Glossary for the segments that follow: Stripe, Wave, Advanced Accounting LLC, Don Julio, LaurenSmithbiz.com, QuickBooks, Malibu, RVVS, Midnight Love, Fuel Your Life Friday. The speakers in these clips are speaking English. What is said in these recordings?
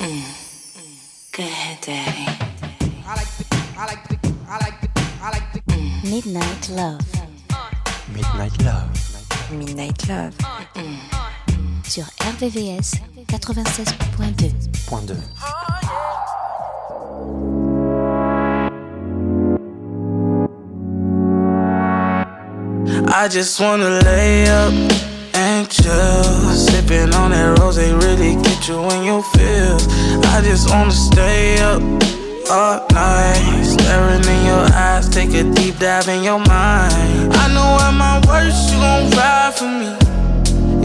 Good daddy. Midnight Love. Midnight Love. Midnight Love. Sur RVVS 96.2. I just wanna lay up and chill. Sipping on that rosé really get you in your feels. I just wanna stay up all night, staring in your eyes, take a deep dive in your mind. I know at my worst you gon' ride for me,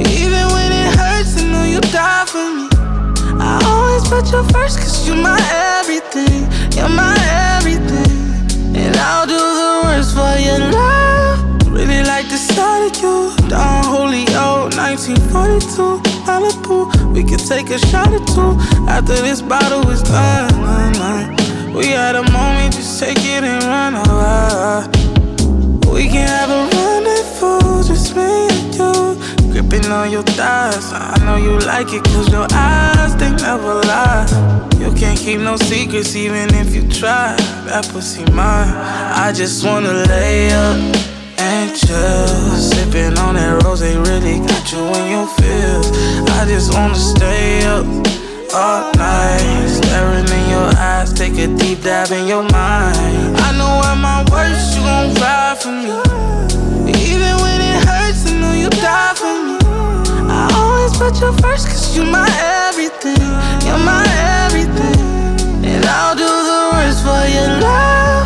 even when it hurts. I know you die for me. I always put you first 'cause you're my everything. You're my everything, and I'll do the worst for your love. Really like the sight of you, Don Julio, 1942, Malibu. We could take a shot or two after this bottle is done. We had a moment, just take it and run away. We can have a rendezvous, just me and you. Gripping on your thighs, I know you like it 'cause your eyes, they never lie. You can't keep no secrets even if you try. That pussy mine. I just wanna lay up and chill. Sipping on that rosé really got you in your feels. I just wanna stay up all night, staring in your eyes, take a deep dive in your mind. I know at my worst you gon' ride for me, even when it hurts. I know you die for me. I always put you first 'cause you're my everything. You're my everything, and I'll do the worst for your love.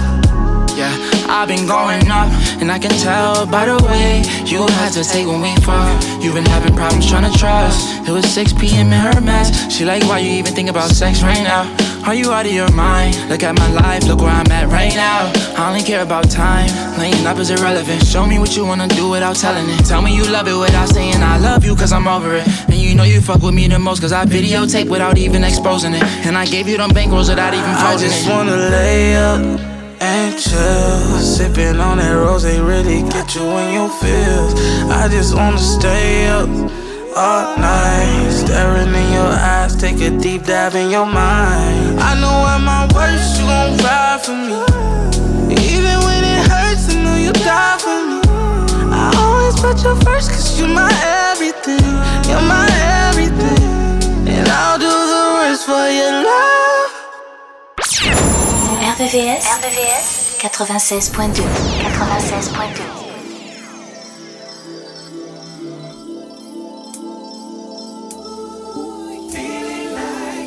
Yeah, I've been going up, and I can tell by the way you hesitate when we fuck. You've been having problems trying to trust. It was 6 p.m. in her mess. She like, why you even think about sex right now? Are you out of your mind? Look at my life, look where I'm at right now. I only care about time. Laying up is irrelevant. Show me what you wanna do without telling it. Tell me you love it without saying I love you 'cause I'm over it. And you know you fuck with me the most 'cause I videotape without even exposing it. And I gave you them bankrolls without even folding it. I just wanna lay up and chill, sipping on that rosé really get you in your feels. I just wanna stay up all night, staring in your eyes, take a deep dive in your mind. I know at my worst you gon' ride for me, even when it hurts. I know you die for me. I always put you first 'cause you're my everything. You're my everything, and I'll do the worst for your love. RVVS 96.2. 96.2. Feel it like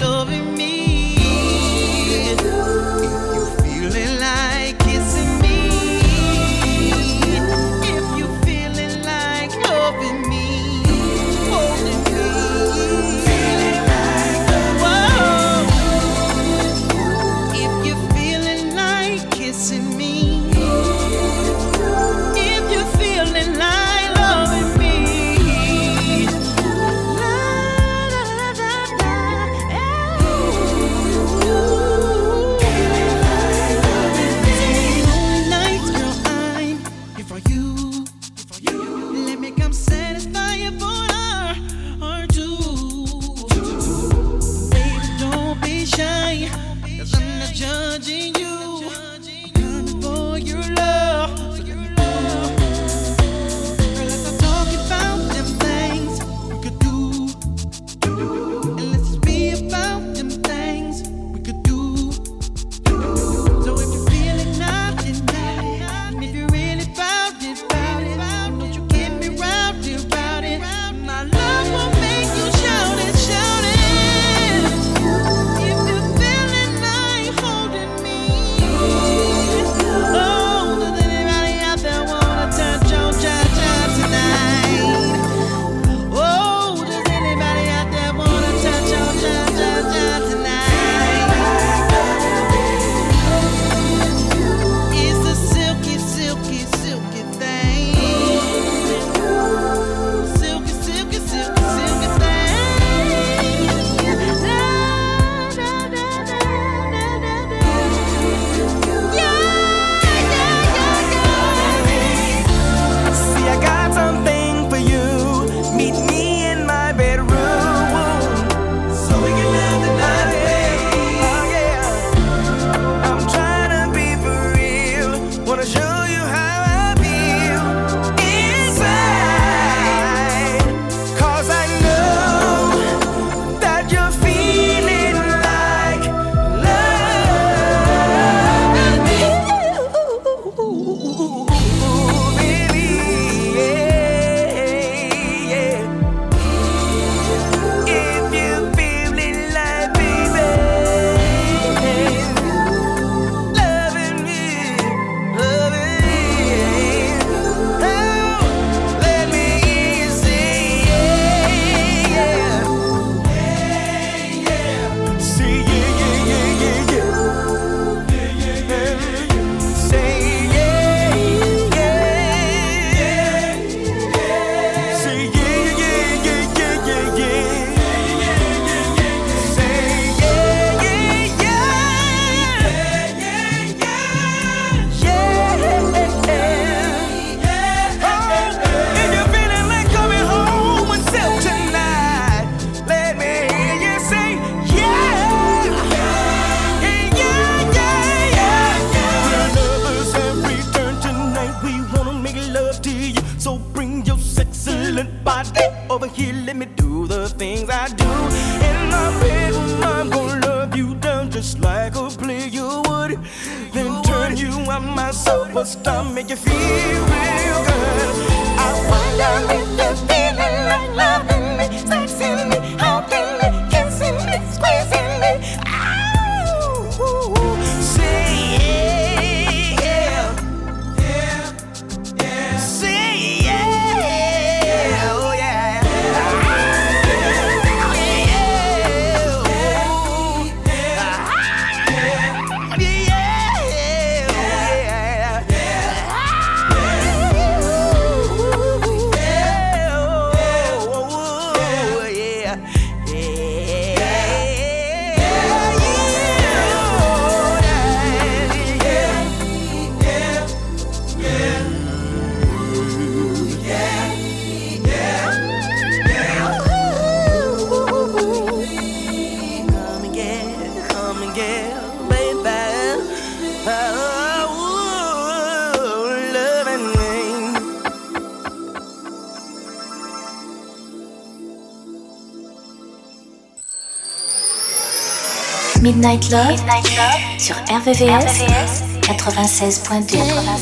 loving me. my superstar, make you feel real good. I wonder if you're feeling like loving me, sexing me, hugging me, kissing me, squeezing me. Oh, say yeah, yeah, yeah, yeah. Say yeah, yeah, oh yeah. Oh yeah, yeah, yeah, yeah. Midnight Love, Midnight Love sur RVVS, 96.2. Good.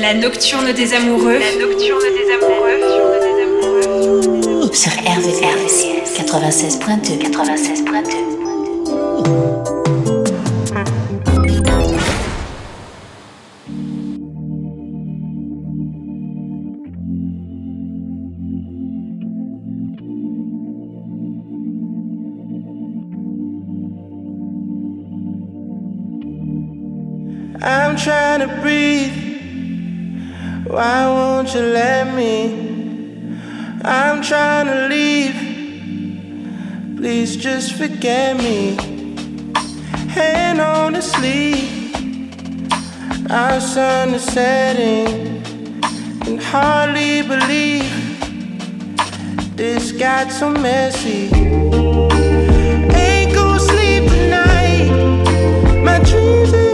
La nocturne des amoureux. La nocturne des amoureux. Sur RVVS 96.2. 96.2. I'm trying to breathe, why won't you let me? I'm trying to leave, please just forget me. And honestly, our sun is setting. Can hardly believe this got so messy. Ain't gonna sleep tonight, my dreams are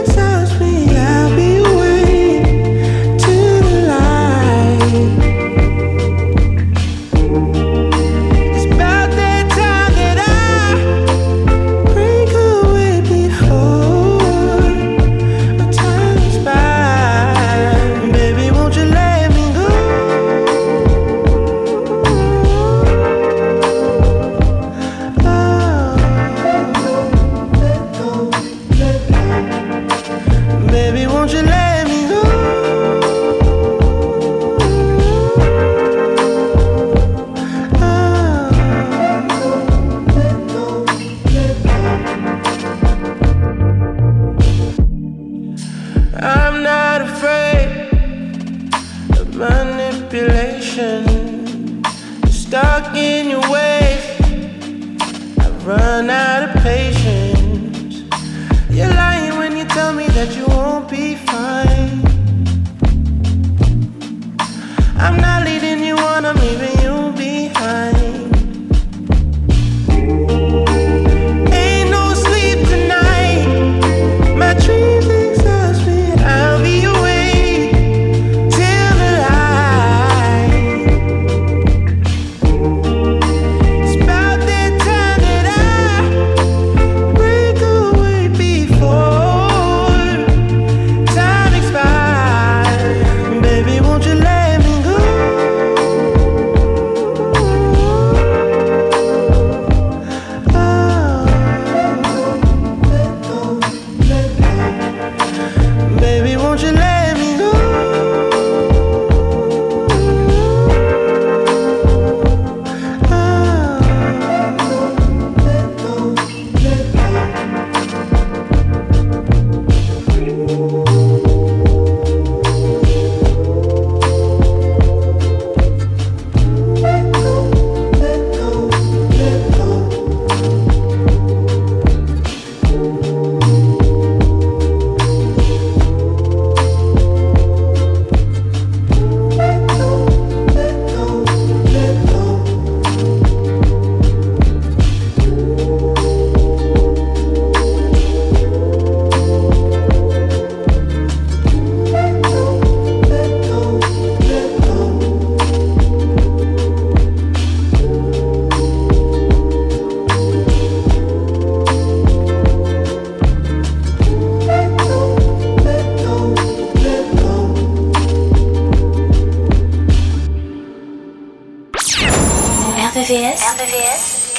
RVVS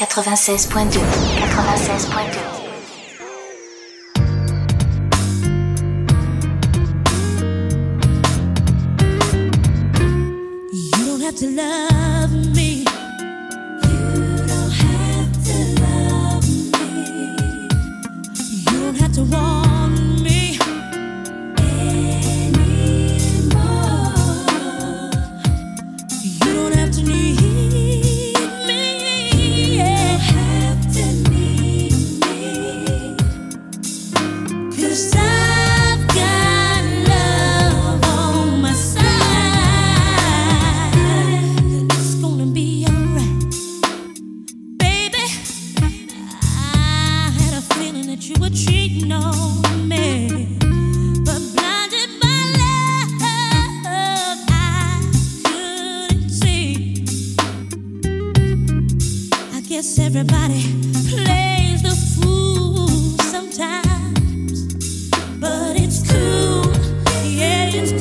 96.2 96.2. But it's cool, yeah, it's cool.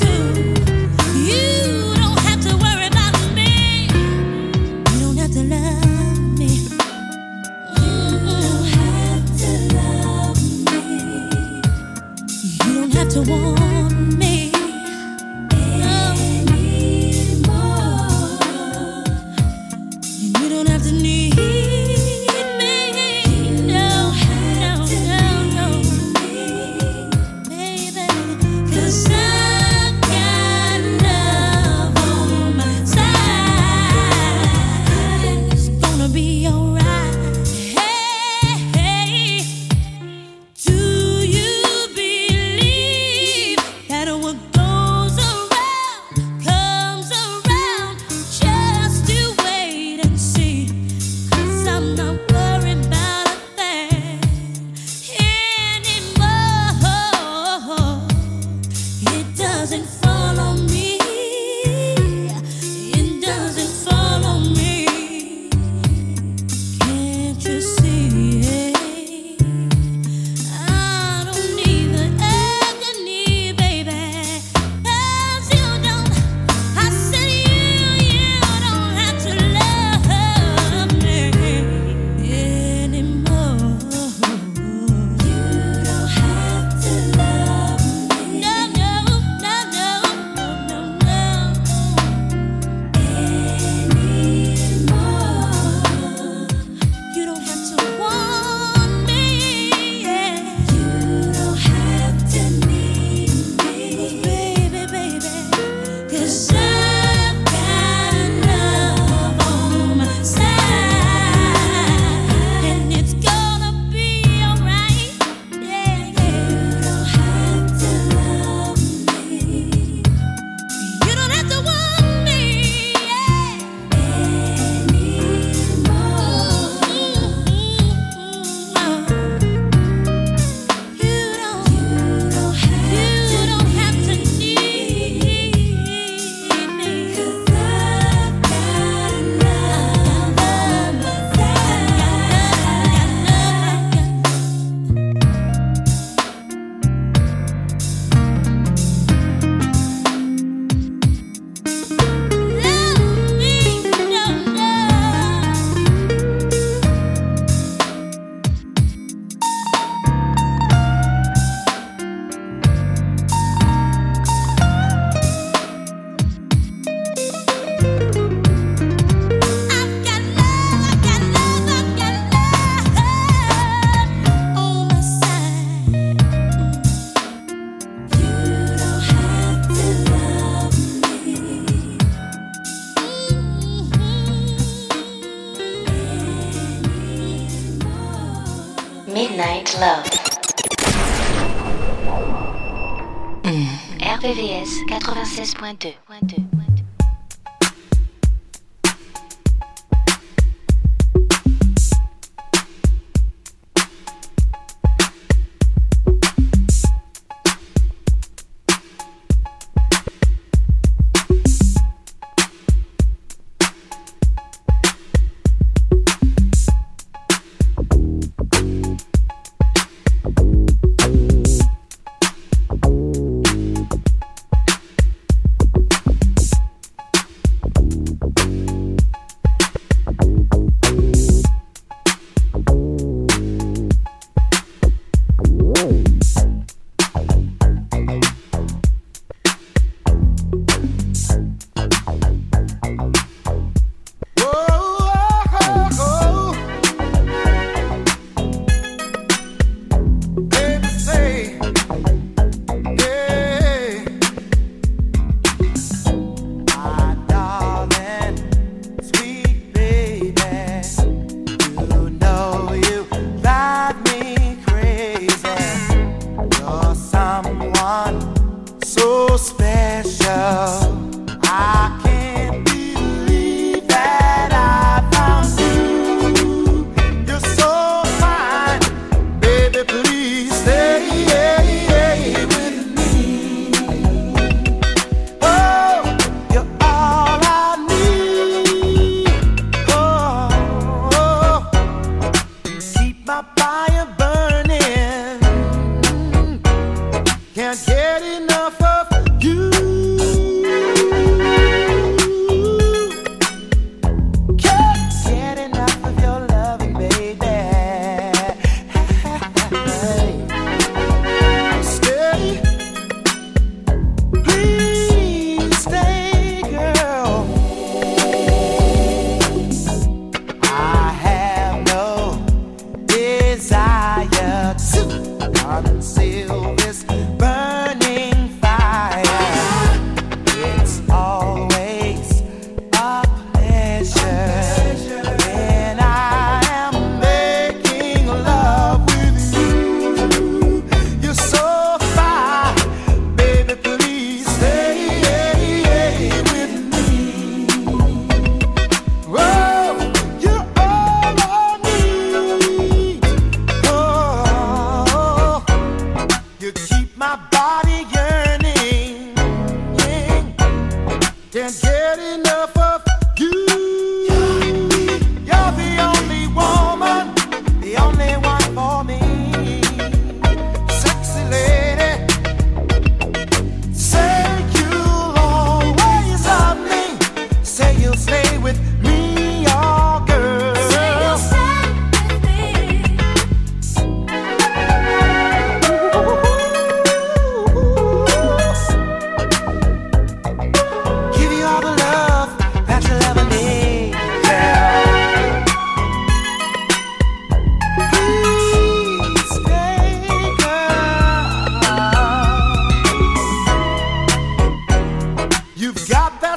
Midnight Love. RVVS 96.2.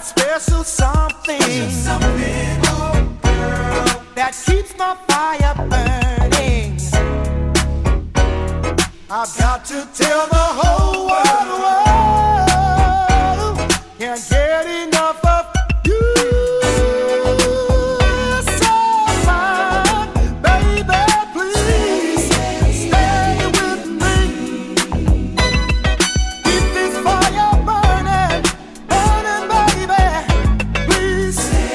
special something, oh girl, that keeps my fire burning. I've got to tell the whole world, world can't get enough of you. So fine, baby, please stay with me. Keep this fire burning, burning, baby. Please stay,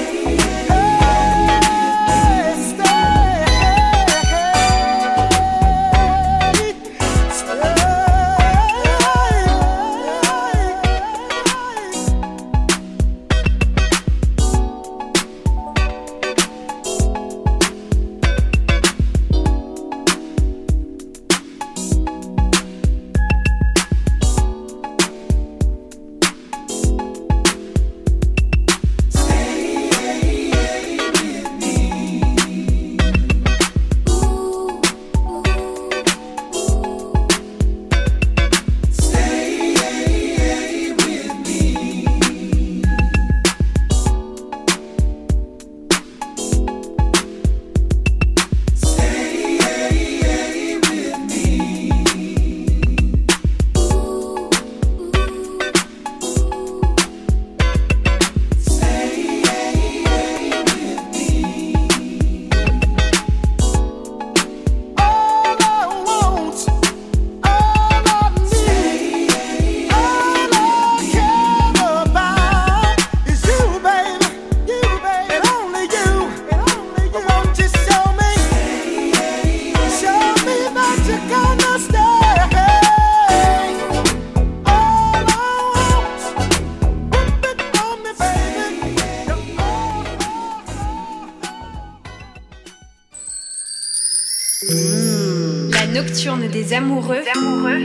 des amoureux,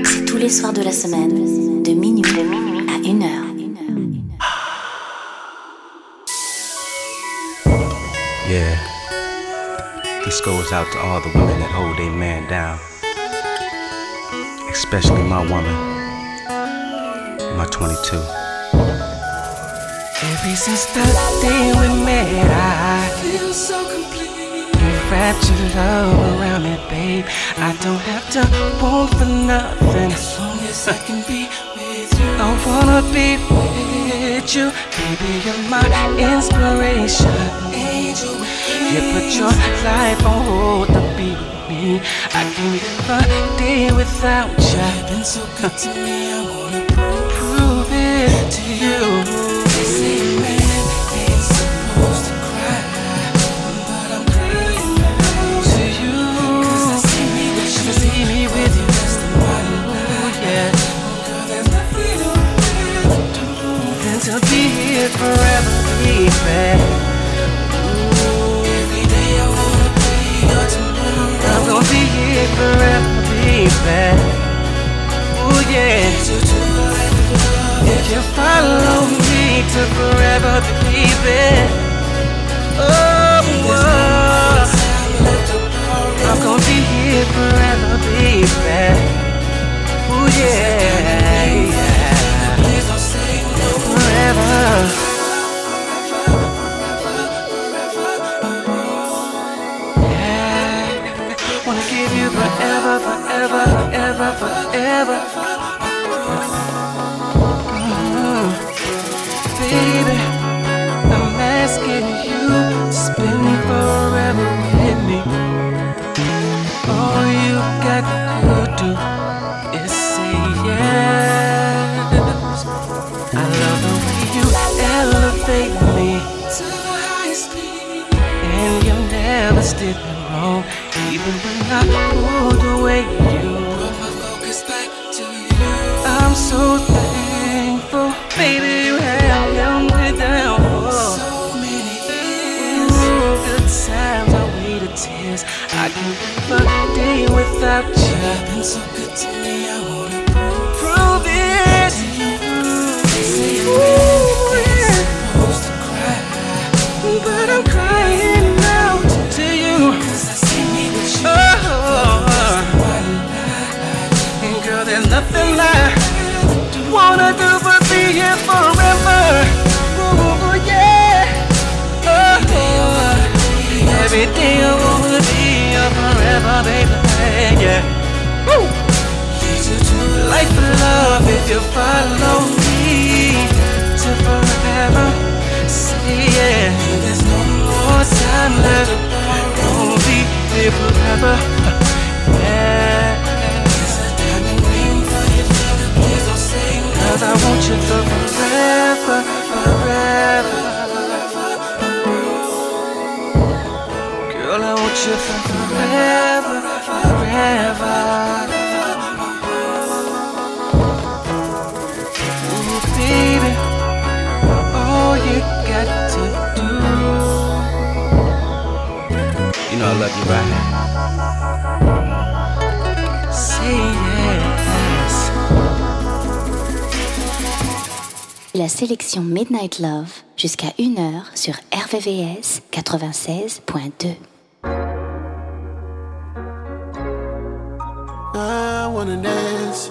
c'est tous les soirs de la semaine, de minuit à 1h. Yeah, this goes out to all the women that hold their man down, especially my woman, my 22. Ever since that day we met, I feel so complete. Wrapped your love around me, babe. I don't have to want for nothing. As long as I can be with you, I wanna be with you. Baby, you're my inspiration. Angel, you put your life on hold to be with me. I can't live a day without you. You've been so good to me, I wanna prove it to you. I'll be here forever, baby. Every day I wanna be your tomorrow. I'm gonna be here forever, baby. Oh yeah. If you follow me to forever, baby. Oh, whoa. I'm gonna be here forever, baby. Oh yeah. Forever. Yeah, wanna give you forever, forever, forever, forever. Mm-hmm. Baby, I'm asking you to spend forever with me. All you got to do is say yes. I love the way you elevate me to the highest peak, and you never did me wrong. Even when I pulled away, you put my focus back to you. I'm so thankful, baby, you have held me down for so many years. Good times, I waited tears. I can't live a day without you. You've been so good to me, I wanna prove it to you. But I'm crying out to you. Oh, and girl, there's nothing I wanna do but be here forever. river. Yes, I got a name for you, please don't say no. 'Cause I want you for forever, forever. Girl, I want you for forever, forever. Ooh, baby, all you got to do, you know I love you, right? Say yes. La sélection Midnight Love jusqu'à 1h sur RVVS 96.2. I wanna dance,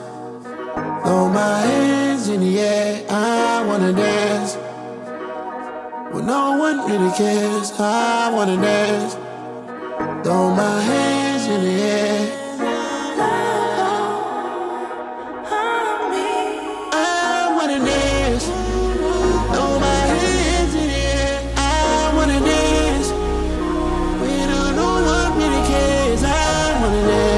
throw my hands in the air. I wanna dance, when no one really cares. I wanna dance, throw my hands in the air. I wanna dance, throw my hands in the air. I wanna dance, when no one really cares. I wanna dance.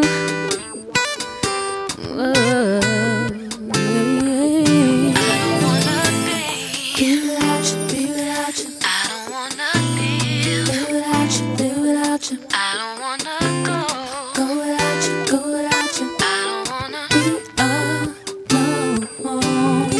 Oh, yeah, yeah. Can't let you be without you. I don't wanna live without you, live without you. I don't wanna go without you, go without you. I don't wanna be alone.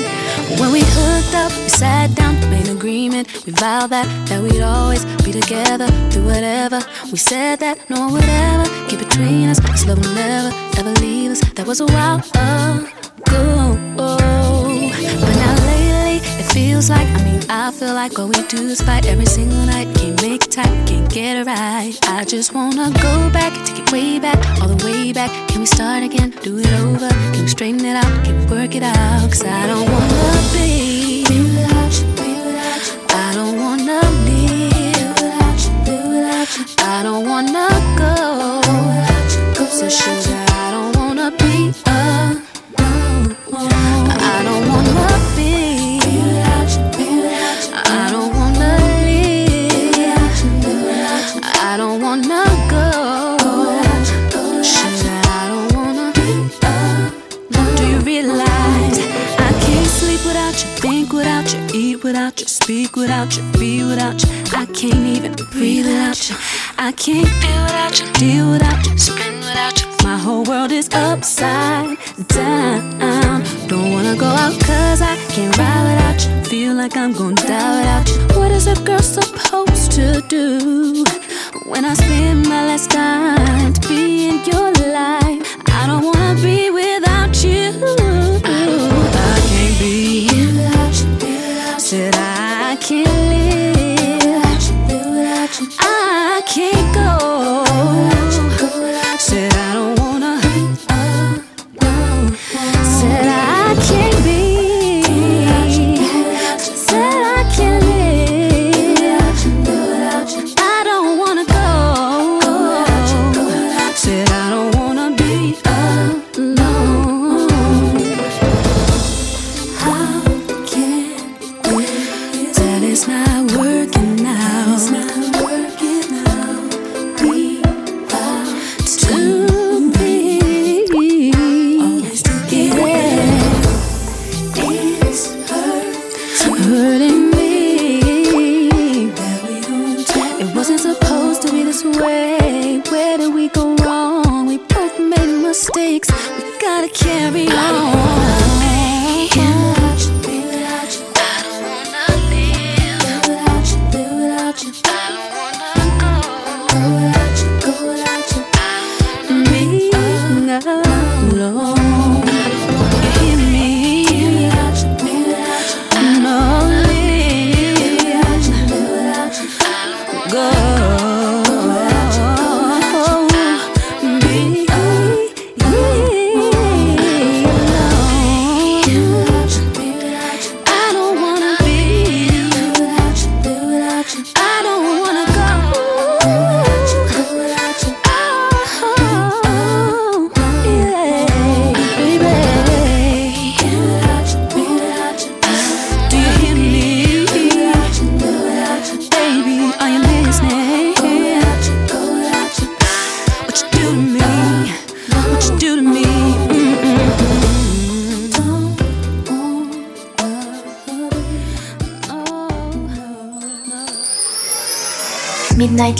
When we hooked up, we sat down, made an agreement. We vowed that we'd always be together, do whatever. We said that no one would ever get between us, so love will never, ever leave us. That was a while ago. But now lately, it feels like, I feel like all we do is fight every single night. Can't make it tight, can't get it right. I just wanna go back, take it way back, all the way back. Can we start again, do it over? Can we straighten it out, can we work it out? 'Cause I don't wanna be without you, be without you. I don't wanna live without you, live without you. I don't wanna go without you, go without you. So sugar, I don't wanna be alone. I don't wanna be. without you, speak without you, be without you. I can't even breathe without you. I can't feel without you, deal without you, spin without you. My whole world is upside down. Don't wanna go out cause I can't ride without you. Feel like I'm gonna die without you. What is a girl supposed to do when I spend my last dime to be in your life? I don't wanna be without you. I can't be without you. Said I can't live. I can't go. Said I don't wanna. Said I can't be. Said I can't live. I don't wanna go. Said I don't wanna be alone. How can we tell it's not working out? Carry on. I don't wanna be without you. I don't wanna live. Live without you. I don't wanna go. Go without you. Go without you. I don't wanna be alone. I don't wanna hear me. Be without you. Be without you. I don't wanna live. Live without you. I don't wanna go. Midnight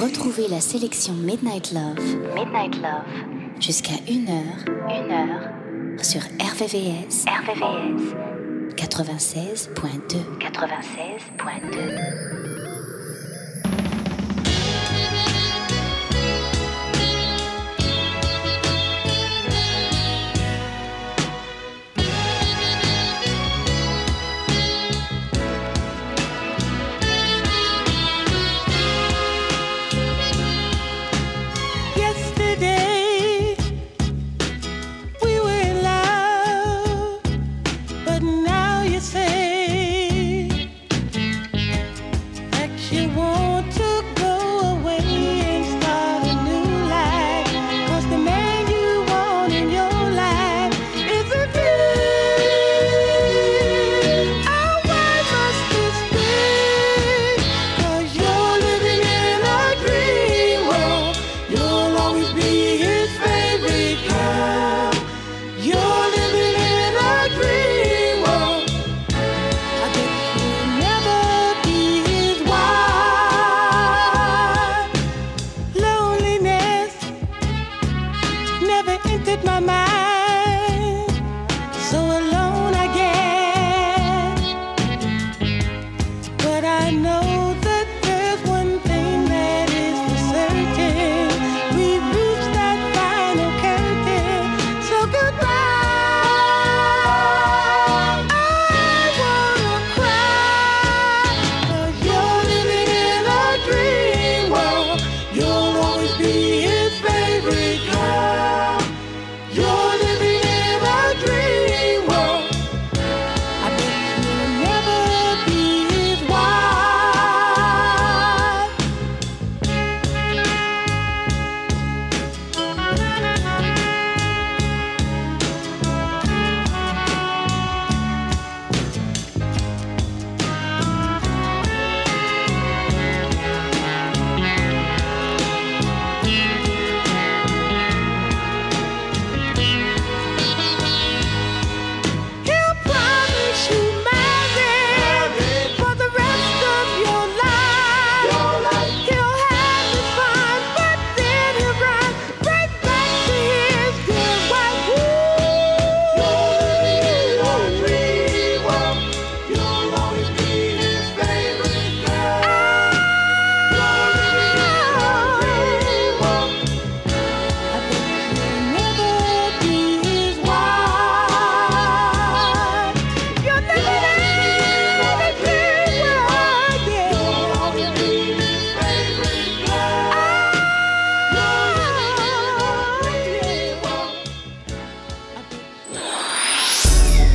Retrouvez la sélection Midnight Love, Midnight Love, jusqu'à 1h sur RVVS, RVVS 96.2, 96.2.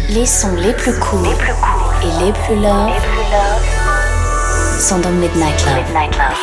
Les sons les plus cool et les plus love sont dans Midnight Love. Midnight Love.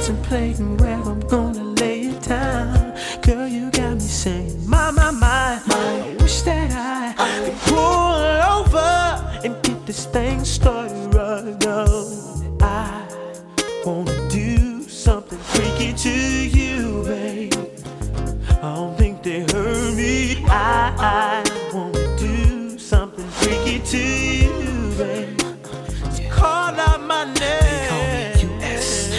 Contemplating where I'm gonna lay it down. Girl, you got me saying, my, my, my. pull over and get this thing started right now. I wanna do something freaky to you, babe. I don't think they heard me. I wanna do something freaky to you, babe. So call out my name. They call me USHERRAYMOND.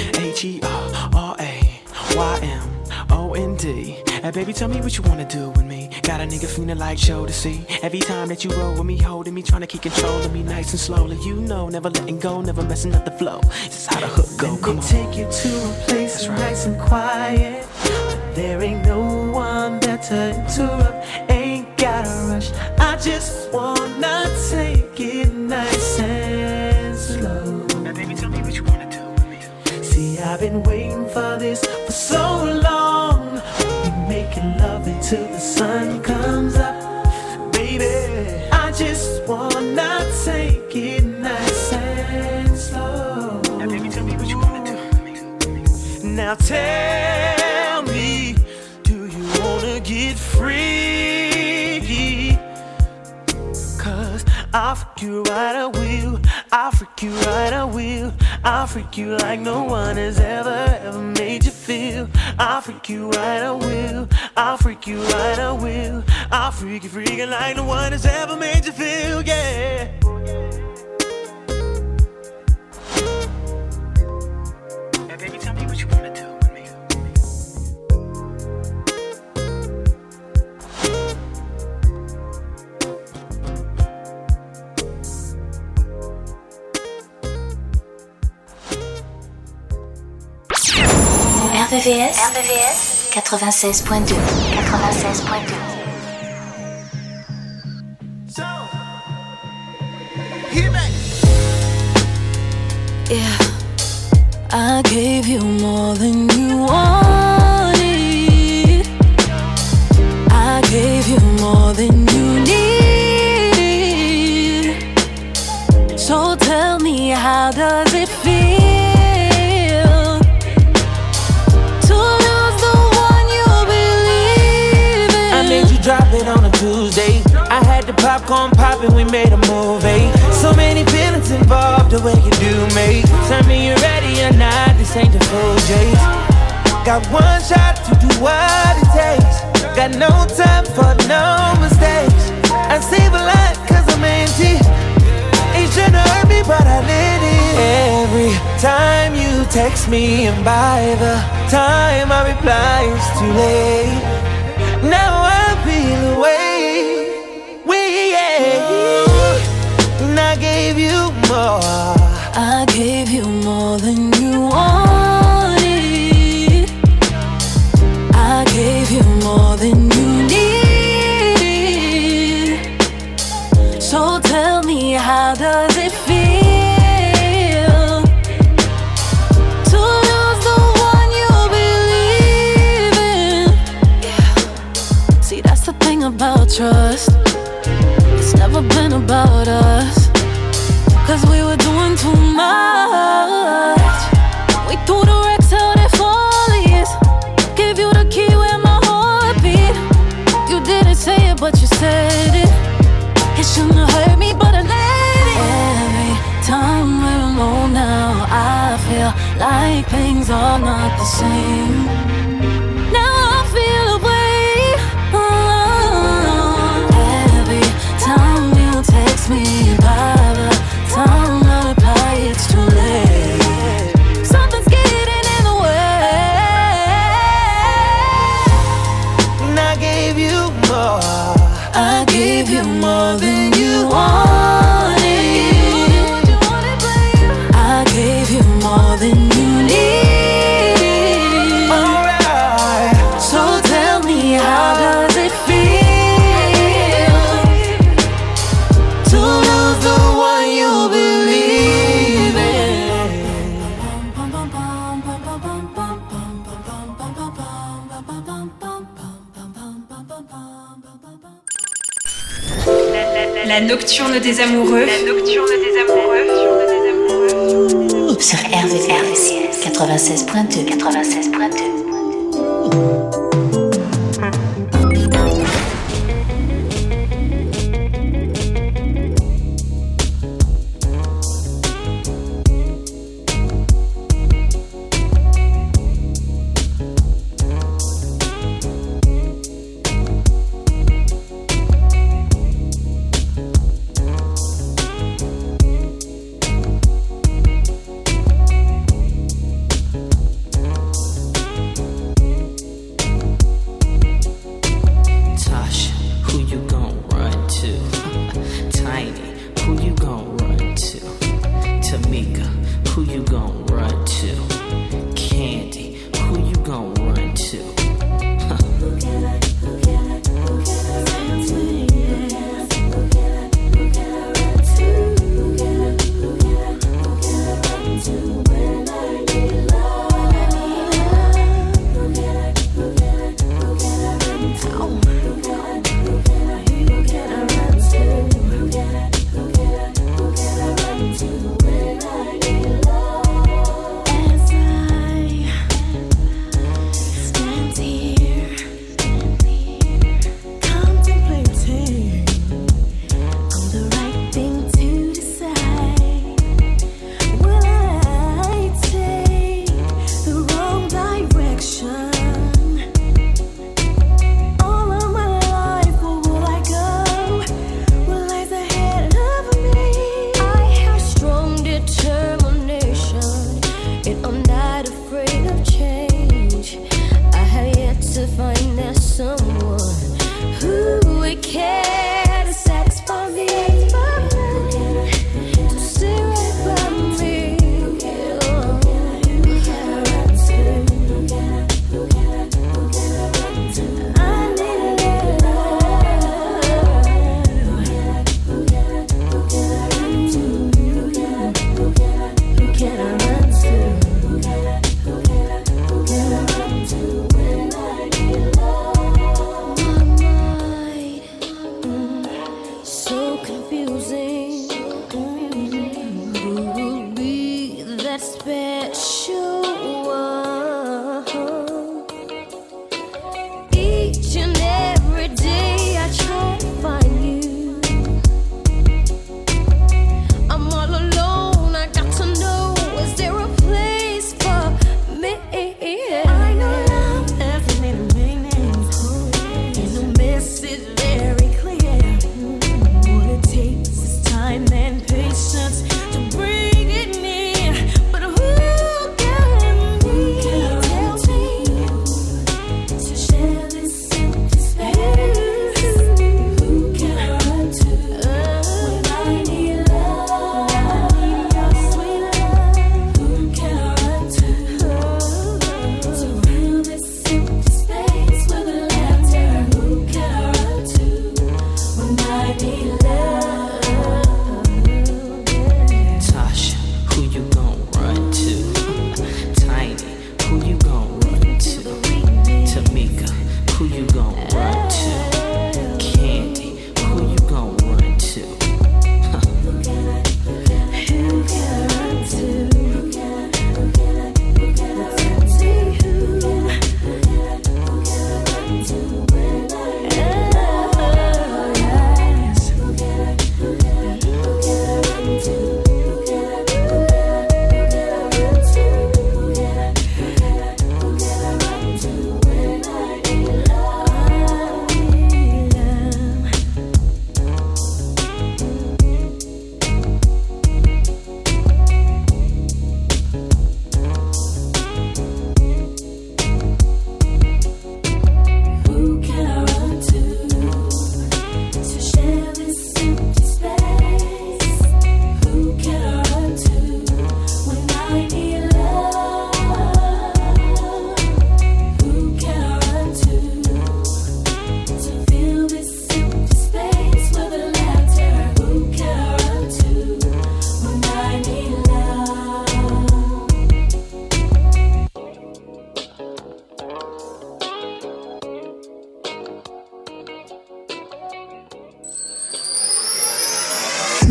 And baby, tell me what you wanna do with me. Got a nigga feeling like Joe to see. Every time that you roll with me, holding me, trying to keep control of me nice and slowly. You know, never letting go, never messing up the flow. This is how the hook go, come on. Take you to a place that's nice and quiet. There ain't no one better to interrupt. Ain't gotta rush. I just wanna take it nice and slow. Now baby, tell me what you wanna do with me. See, I've been waiting for this for so long. Making love until the sun comes up, baby. I just wanna take it nice and slow. Now, baby, tell me what you wanna do. Now, tell me, do you wanna get free? 'Cause I'll freak you right, I will. I'll freak you right, I will. I'll freak you like no one has ever made you feel. I'll freak you right, I will. I'll freak you right, I will. I'll freak you freaking like no one has ever made you feel, yeah. Now baby, tell me what you wanna do with RVVS 96.2 96.2. So hear me. Yeah, I gave you more than you wanted. I gave you more than you needed. So tell me, how does it feel? Drop it on a Tuesday. I had the popcorn poppin', we made a movie. So many feelings involved, the way you do, mate. Tell me you're ready or not, this ain't the full chase. Got one shot to do what it takes. Got no time for no mistakes. I save a lot 'cause I'm anti. It shouldn't hurt me, but I did it. Every time you text me, and by the time I reply, it's too late. Now I feel away, we, yeah. And I gave you more. I gave you more than you wanted. I gave you more than you needed. So tell me, how does it feel to lose the one you believe in? Yeah. See, that's the thing about trust. It's never been about us, 'cause we were doing too much. We threw the wrecks out at Follies. Gave you the key where my heart beat. You didn't say it, but you said it. It shouldn't have hurt me, but I let it. Every time we're alone now, I feel like things are not the same. Now I feel away. Every time you text me, by the time I reply, it's too late. Something's getting in the way. And I gave you more. I gave you more than you wanted. I gave you more than you needed. Alright, so tell me, how does it feel to lose the one you believe in? La nocturne des amoureux. La nocturne des amoureux. Sur RVVS 96.2 96.2.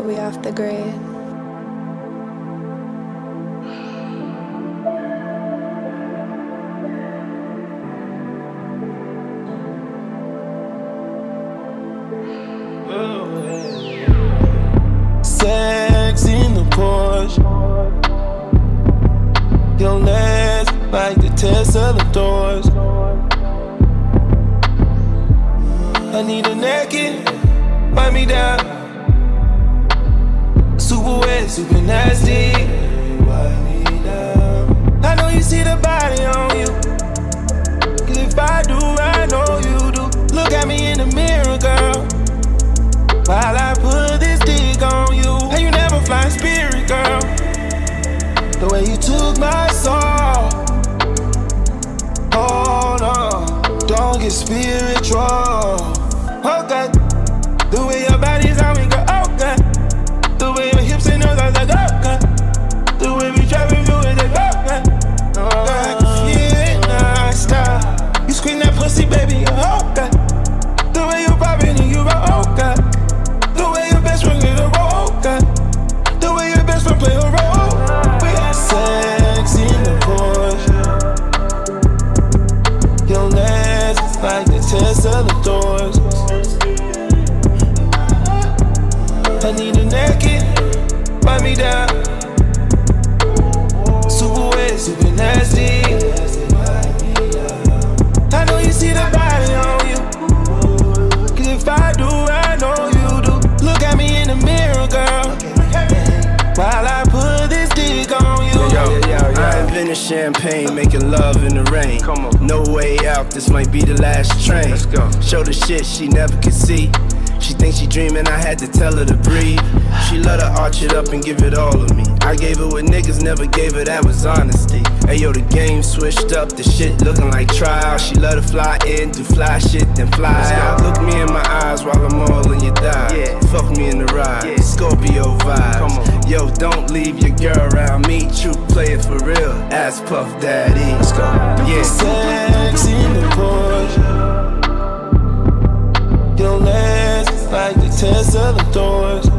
Are we off the grid? Sex in the Porsche. Your legs like the Tesla doors. I need a naked, wipe me down. Super wet, super nasty, wipe me down. I know you see the body on you, 'cause if I do, I know you do. Look at me in the mirror, girl, while I put this dick on you. Flying spirit, girl, the way you took my soul. Oh no, don't get spiritual. Oh God, the way your body's on me, girl. Oh God, the way your hips and those are like, oh God, the way we driving through it, like, oh God, I can't stop. You scream that pussy, baby, oh God, the way you popping and you rock, oh God, the way your best friend is a roll, oh God. Play a role. We got sex in the Porsche. Your legs like the Tesla doors. I need a naked, wipe me down. Super wet, super nasty. I know you see the body on you, 'cause if I do, I know you do. Look at me in the mirror, girl, while I put this dick on you. I invented champagne, making love in the rain. Come on. No way out, this might be the last train. Let's go. Show the shit she never could see. She thinks she dreaming, I had to tell her to breathe. She let her arch it up and give it all of me. I gave her what niggas never gave her, that was honesty. Ayo, the game switched up, the shit looking like trial. She let her fly in, do fly shit, then fly out. Look me in my eyes while I'm all in your thighs. Yeah. Fuck me in the ride, yeah. Scorpio vibes. Come on. Yo, don't leave your girl around me. True, play it for real, ass Puff Daddy. Let's go. Yeah. Sex in the Porsche. Your legs like the Tesla doors.